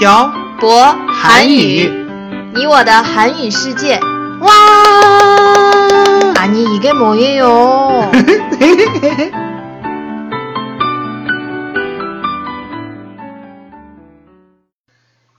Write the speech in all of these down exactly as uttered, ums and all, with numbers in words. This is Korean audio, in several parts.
漂泊韩语，你我的韩语世界。哇，아니 이게 뭐예요？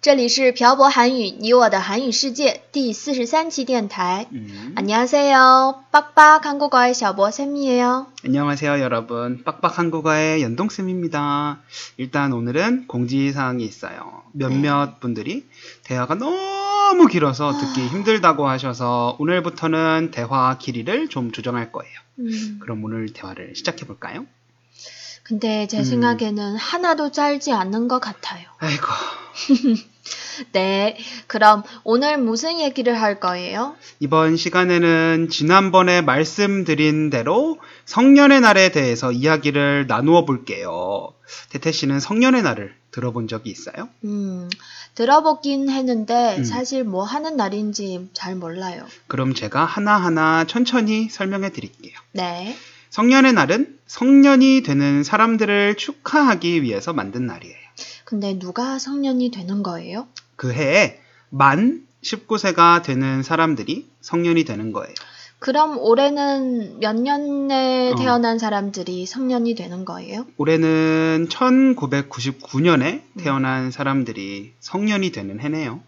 这里是漂泊韩语，你我的韩语世界第四十三期电台。안녕하세요，빡빡한국어의小博쌤이에요。안녕하세요，여러분，빡빡한국어의 연동 쌤입니다。일단 오늘은 공지사항이 있어요。몇몇 분들이 대화가 너무 길어서 듣기 힘들다고 하셔서 오늘부터는 대화 길이를 좀 조정할 거예요. 음. 그럼 오늘 대화를 시작해 볼까요? 근데 제 생각에는 음. 하나도 짧지 않는 것 같아요. 아이고. 네, 그럼 오늘 무슨 얘기를 할 거예요? 이번 시간에는 지난번에 말씀드린 대로 성년의 날에 대해서 이야기를 나누어 볼게요. 태태 씨는 성년의 날을 들어본 적이 있어요? 음, 들어보긴 했는데 음. 사실 뭐 하는 날인지 잘 몰라요. 그럼 제가 하나하나 천천히 설명해 드릴게요. 네. 성년의 날은 성년이 되는 사람들을 축하하기 위해서 만든 날이에요. 근데 누가 성년이 되는 거예요? 그 해에 만 십구 세가 되는 사람들이 성년이 되는 거예요. 그럼 올해는 몇 년에 태어난 어. 사람들이 성년이 되는 거예요? 올해는 천구백구십구 년에 태어난 음. 사람들이 성년이 되는 해네요.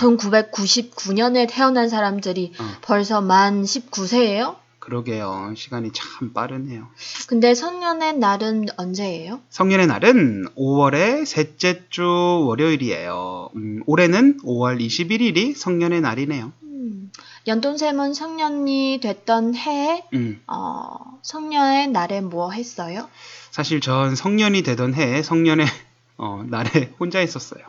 천구백구십구 년에 태어난 사람들이 어. 벌써 만 십구 세예요? 그러게요. 시간이 참 빠르네요. 근데 성년의 날은 언제예요? 성년의 날은 오월의 셋째 주 월요일이에요. 음, 올해는 오월 이십일일이 성년의 날이네요. 음, 연돈쌤은 성년이 됐던 해에 음. 어, 성년의 날에 뭐 했어요? 사실 전 성년이 되던 해에 성년의 어, 날에 혼자 있었어요.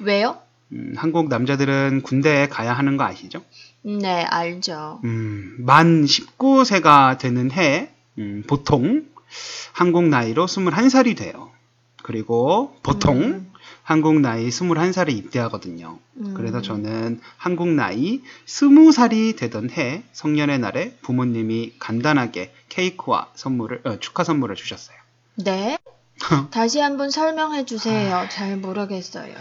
왜요? 음, 한국 남자들은 군대에 가야 하는 거 아시죠? 네, 알죠. 음, 만 십구 세가 되는 해에 음, 보통 한국 나이로 스물한 살이 돼요. 그리고 보통 음. 한국 나이 스물한 살에 입대하거든요. 음. 그래서 저는 한국 나이 스무 살이 되던 해 성년의 날에 부모님이 간단하게 케이크와 선물을 어, 축하 선물을 주셨어요. 네? 다시 한번 설명해 주세요. 잘 모르겠어요.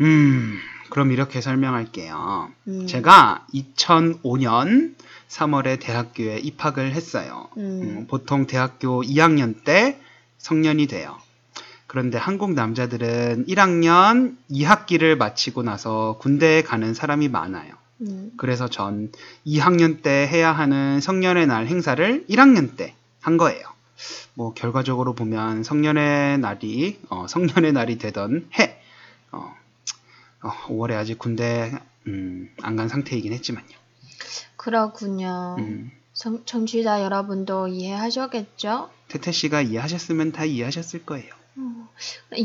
음, 그럼 이렇게 설명할게요. 음. 제가 이천오 년 삼월에 대학교에 입학을 했어요. 음. 음, 보통 대학교 이 학년 때 성년이 돼요. 그런데 한국 남자들은 일 학년 이 학기를 마치고 나서 군대에 가는 사람이 많아요. 음. 그래서 전 이 학년 때 해야 하는 성년의 날 행사를 일 학년 때 한 거예요. 뭐 결과적으로 보면 성년의 날이 어, 성년의 날이 되던 해 어, 어, 오월에 아직 군대 음, 안 간 상태이긴 했지만요. 그렇군요. 음. 청, 청취자 여러분도 이해하셨겠죠? 태태 씨가 이해하셨으면 다 이해하셨을 거예요. 음.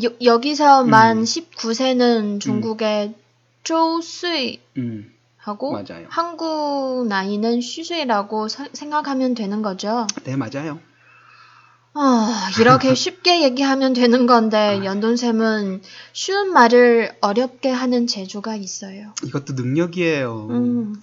여, 여기서 만 음. 십구 세는 중국의 음. 조수이 음. 하고 맞아요. 한국 나이는 쉬수이라고 서, 생각하면 되는 거죠? 네, 맞아요. 아, 어, 이렇게 쉽게 얘기하면 되는 건데 연돈쌤은 쉬운 말을 어렵게 하는 재주가 있어요. 이것도 능력이에요. 음,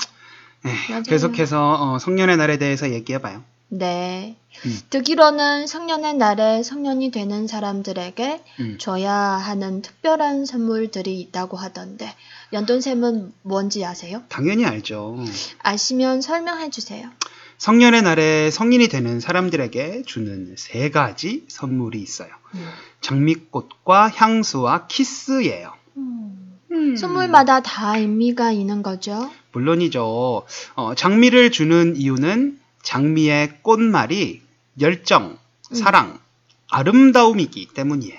에이, 계속해서 어, 성년의 날에 대해서 얘기해봐요. 네. 음. 듣기로는 성년의 날에 성년이 되는 사람들에게 음. 줘야 하는 특별한 선물들이 있다고 하던데 연돈쌤은 뭔지 아세요? 당연히 알죠. 아시면 설명해주세요. 성년의 날에 성인이 되는 사람들에게 주는 세 가지 선물이 있어요. 음. 장미꽃과 향수와 키스예요. 음. 음. 선물마다 다 의미가 있는 거죠? 물론이죠. 어, 장미를 주는 이유는 장미의 꽃말이 열정, 사랑, 음. 아름다움이기 때문이에요.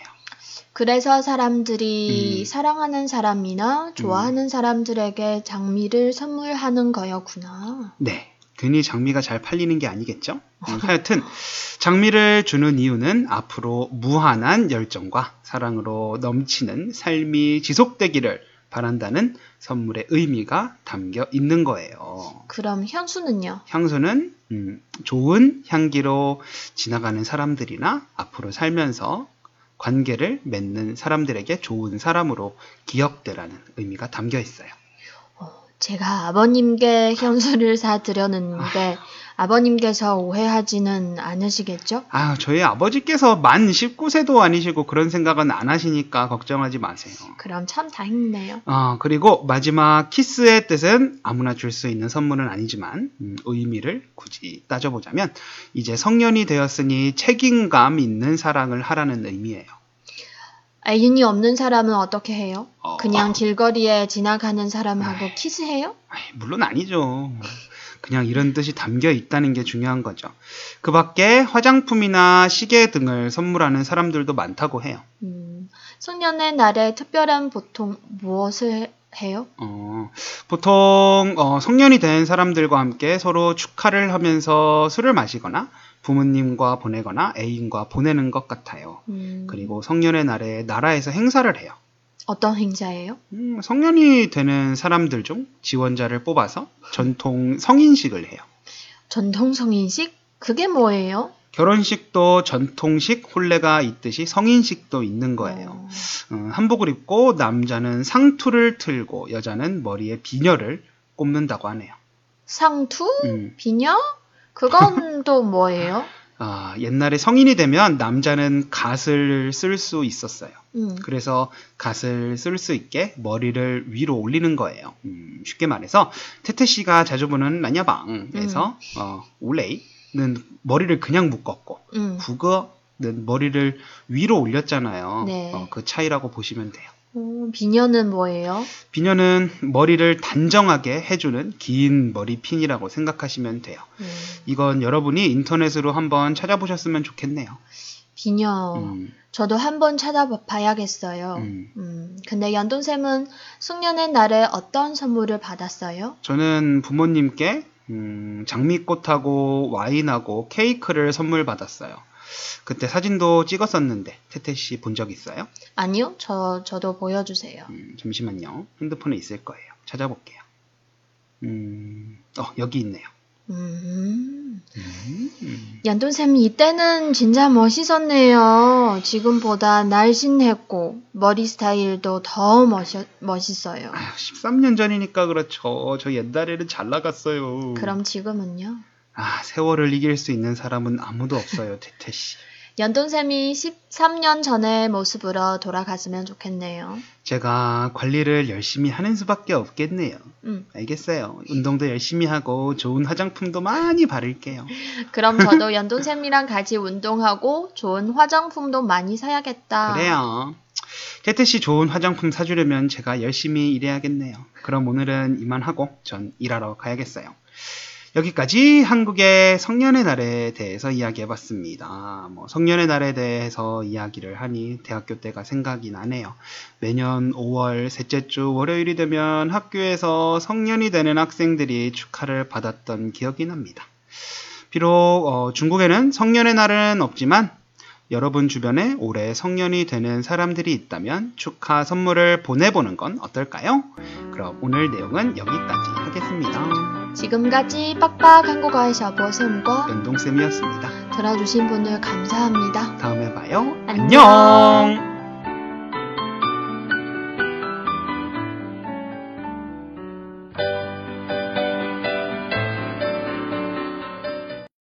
그래서 사람들이 음. 사랑하는 사람이나 좋아하는 음. 사람들에게 장미를 선물하는 거였구나. 네. 괜히 장미가 잘 팔리는 게 아니겠죠? 음, 하여튼 장미를 주는 이유는 앞으로 무한한 열정과 사랑으로 넘치는 삶이 지속되기를 바란다는 선물의 의미가 담겨 있는 거예요. 그럼 향수는요? 향수는 음, 좋은 향기로 지나가는 사람들이나 앞으로 살면서 관계를 맺는 사람들에게 좋은 사람으로 기억되라는 의미가 담겨 있어요. 제가 아버님께 향수를 사드렸는데 아버님께서 오해하지는 않으시겠죠? 아, 저희 아버지께서 만 십구 세도 아니시고 그런 생각은 안 하시니까 걱정하지 마세요. 그럼 참 다행이네요. 아, 그리고 마지막 키스의 뜻은 아무나 줄 수 있는 선물은 아니지만 음, 의미를 굳이 따져보자면 이제 성년이 되었으니 책임감 있는 사랑을 하라는 의미예요. 애인이 없는 사람은 어떻게 해요? 어, 그냥 아, 길거리에 지나가는 사람하고 아이, 키스해요? 아이, 물론 아니죠. 그냥 이런 뜻이 담겨 있다는 게 중요한 거죠. 그 밖에 화장품이나 시계 등을 선물하는 사람들도 많다고 해요. 음, 성년의 날에 특별한 보통 무엇을 해요? 어, 보통 어, 성년이 된 사람들과 함께 서로 축하를 하면서 술을 마시거나 부모님과 보내거나 애인과 보내는 것 같아요. 음. 그리고 성년의 날에 나라에서 행사를 해요. 어떤 행사예요? 음, 성년이 되는 사람들 중 지원자를 뽑아서 전통 성인식을 해요. 전통 성인식? 그게 뭐예요? 결혼식도 전통식, 혼례가 있듯이 성인식도 있는 거예요. 음, 한복을 입고 남자는 상투를 틀고 여자는 머리에 비녀를 꼽는다고 하네요. 상투? 음. 비녀? 그건 또 뭐예요? 아, 옛날에 성인이 되면 남자는 갓을 쓸 수 있었어요. 음. 그래서 갓을 쓸 수 있게 머리를 위로 올리는 거예요. 음, 쉽게 말해서 태태씨가 자주 보는 라냐방에서 음. 어, 올레이는 머리를 그냥 묶었고 음. 국어는 머리를 위로 올렸잖아요. 네. 어, 그 차이라고 보시면 돼요. 오, 비녀는 뭐예요? 비녀는 머리를 단정하게 해주는 긴 머리핀이라고 생각하시면 돼요. 음. 이건 여러분이 인터넷으로 한번 찾아보셨으면 좋겠네요. 비녀, 음. 저도 한번 찾아봐야겠어요. 음. 음, 근데 연돈쌤은 숙련의 날에 어떤 선물을 받았어요? 저는 부모님께 음, 장미꽃하고 와인하고 케이크를 선물 받았어요. 그때 사진도 찍었었는데 태태씨 본 적 있어요? 아니요. 저, 저도 보여주세요. 음, 잠시만요. 핸드폰에 있을 거예요. 찾아볼게요. 음, 어, 여기 있네요. 음. 음. 연돈쌤 이때는 진짜 멋있었네요. 지금보다 날씬했고 머리 스타일도 더 멋있, 멋있어요. 아유, 십삼 년 전이니까 그렇죠. 저 옛날에는 잘 나갔어요. 그럼 지금은요? 아, 세월을 이길 수 있는 사람은 아무도 없어요, 태태씨. 연돈쌤이 십삼 년 전의 모습으로 돌아갔으면 좋겠네요. 제가 관리를 열심히 하는 수밖에 없겠네요. 음. 알겠어요. 운동도 열심히 하고 좋은 화장품도 많이 바를게요. 그럼 저도 연돈쌤이랑 같이 운동하고 좋은 화장품도 많이 사야겠다. 그래요. 태태씨 좋은 화장품 사주려면 제가 열심히 일해야겠네요. 그럼 오늘은 이만하고 전 일하러 가야겠어요. 여기까지 한국의 성년의 날에 대해서 이야기해봤습니다. 뭐 성년의 날에 대해서 이야기를 하니 대학교 때가 생각이 나네요. 매년 오월 셋째 주 월요일이 되면 학교에서 성년이 되는 학생들이 축하를 받았던 기억이 납니다. 비록 어, 중국에는 성년의 날은 없지만 여러분 주변에 올해 성년이 되는 사람들이 있다면 축하 선물을 보내보는 건 어떨까요? 그럼 오늘 내용은 여기까지 하겠습니다. 지금까지 빡빡 한국어의 샤버쌤과 연동쌤이었습니다. 들어주신 분들 감사합니다. 다음에 봐요. 안녕! 안녕.